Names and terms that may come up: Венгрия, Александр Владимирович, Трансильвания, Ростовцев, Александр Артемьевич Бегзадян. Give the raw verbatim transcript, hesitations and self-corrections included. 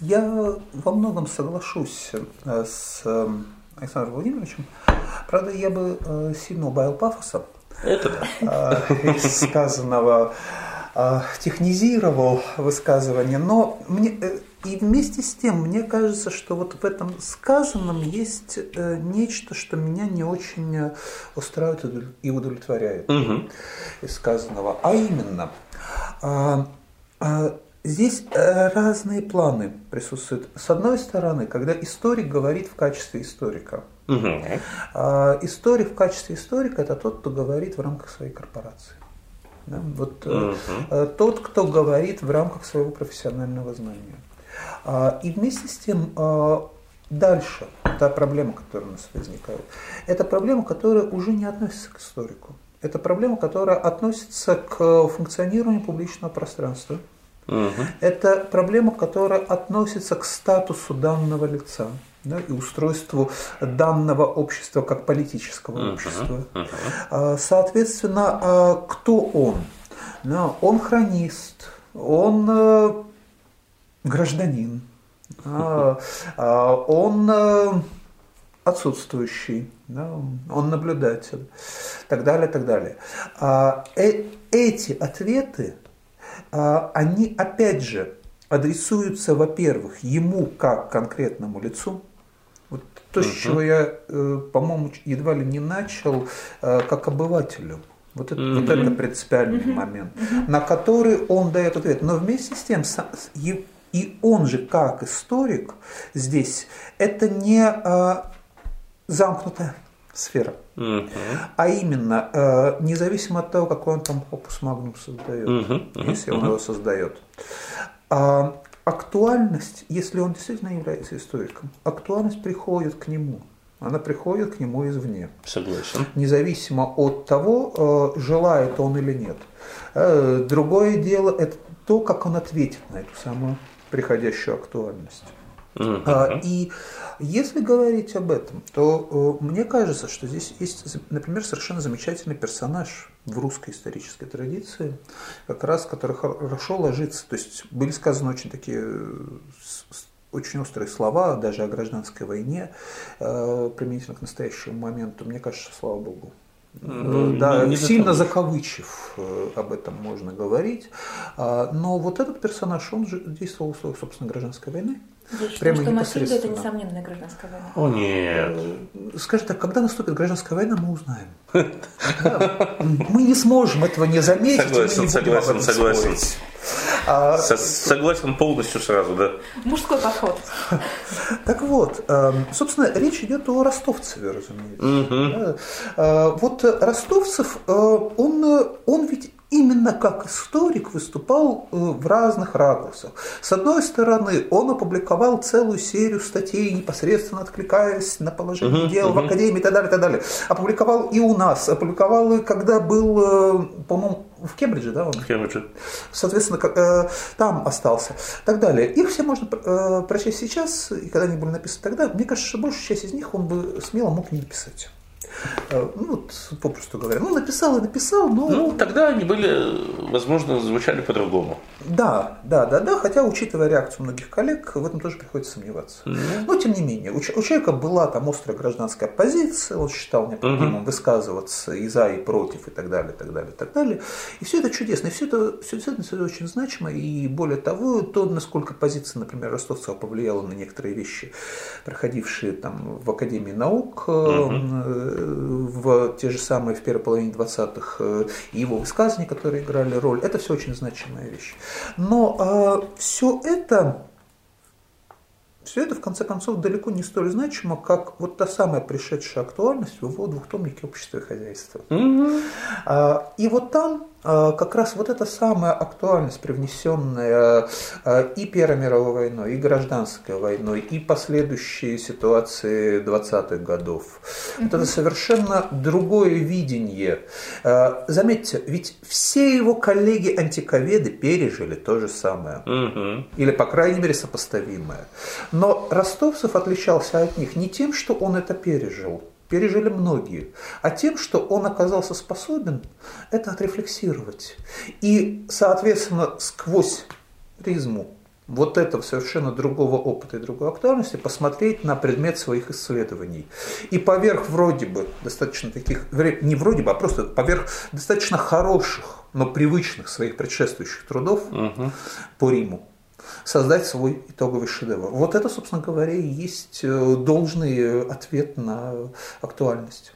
Я во многом соглашусь с Александром Владимировичем. Правда, я бы сильно убавил пафоса. Это да. Из сказанного технизировал высказывание. Но мне, и вместе с тем, мне кажется, что вот в этом сказанном есть нечто, что меня не очень устраивает и удовлетворяет угу. из сказанного. А именно, здесь разные планы присутствуют. С одной стороны, когда историк говорит в качестве историка. Угу. Историк в качестве историка – это тот, кто говорит в рамках своей корпорации. Да? Вот, угу. Тот, кто говорит в рамках своего профессионального знания. И вместе с тем дальше та проблема, которая у нас возникает, это проблема, которая уже не относится к историку. Это проблема, которая относится к функционированию публичного пространства. Угу. Это проблема, которая относится к статусу данного лица. Да, и устройству данного общества как политического uh-huh, общества. Uh-huh. Соответственно, кто он? Он хронист, он гражданин, он отсутствующий, он наблюдатель, так далее, так далее. Эти ответы, они опять же адресуются, во-первых, ему как конкретному лицу. Вот то, с чего я, по-моему, едва ли не начал, как обывателю. Вот это, mm-hmm. вот это принципиальный mm-hmm. момент, mm-hmm. на который он дает ответ. Но вместе с тем, и он же как историк здесь, это не замкнутая сфера. Uh-huh. А именно, независимо от того, какой он там опус магнум создает, uh-huh. Uh-huh. если он uh-huh. его создает. А актуальность, если он действительно является историком, актуальность приходит к нему. Она приходит к нему извне. Согласен. Независимо от того, желает он или нет. Другое дело – это то, как он ответит на эту самую приходящую актуальность. Uh-huh. И если говорить об этом, то мне кажется, что здесь есть, например, совершенно замечательный персонаж в русской исторической традиции, как раз который хорошо ложится. То есть были сказаны очень такие очень острые слова, даже о гражданской войне, применительно к настоящему моменту. Мне кажется, слава богу. Mm-hmm. Да, не сильно закавычив об этом можно говорить. Но вот этот персонаж, он же действовал в условиях, собственно, гражданской войны. Я считаю, что Матильда – это несомненная гражданская война. О, нет. Скажем так, когда наступит гражданская война, мы узнаем. Мы не сможем этого не заметить. Согласен, согласен, согласен. Согласен полностью сразу, да. Мужской подход. Так вот, собственно, речь идет о Ростовцеве, разумеется. Вот Ростовцев, он ведь... именно как историк выступал в разных ракурсах. С одной стороны, он опубликовал целую серию статей, непосредственно откликаясь на положение uh-huh, дел uh-huh. в Академии и так далее, так далее. Опубликовал и у нас, опубликовал и когда был, по-моему, в Кембридже, да? Он? В Кембридже. Соответственно, там остался. Так далее. Их все можно прочесть сейчас, и когда они были написаны тогда, мне кажется, что большая часть из них он бы смело мог не написать. Ну, попросту говоря. Ну, написал и написал, но... Ну, тогда они были, возможно, звучали по-другому. Да, да, да, да, хотя, учитывая реакцию многих коллег, в этом тоже приходится сомневаться. Mm-hmm. Но, тем не менее, у, у человека была там острая гражданская позиция, он считал необходимым mm-hmm. высказываться и за, и против, и так далее, и так далее, и так далее. И все это чудесно, и все это, все это, все это очень значимо, и более того, то, насколько позиция, например, Ростовцева повлияла на некоторые вещи, проходившие там в Академии наук, mm-hmm. в те же самые в первой половине двадцатых его высказывания, которые играли роль, это все очень значимая вещь. Но э, все это, все это в конце концов далеко не столь значимо, как вот та самая пришедшая актуальность в его двухтомнике «Общество и хозяйство». Mm-hmm. Э, и вот там э, как раз вот эта самая актуальность, привнесенная э, и Первой мировой войной, и гражданской войной, и последующей ситуации двадцатых годов. Mm-hmm. Вот это совершенно другое видение. Э, заметьте, ведь все его коллеги-антиковеды пережили то же самое. Mm-hmm. Или, по крайней мере, сопоставимое. Но Ростовцев отличался от них не тем, что он это пережил, пережили многие, а тем, что он оказался способен это отрефлексировать. И, соответственно, сквозь призму вот этого совершенно другого опыта и другой актуальности посмотреть на предмет своих исследований. И поверх вроде бы достаточно таких, не вроде бы, а просто поверх достаточно хороших, но привычных своих предшествующих трудов угу. по Риму создать свой итоговый шедевр. Вот это, собственно говоря, и есть должный ответ на актуальность.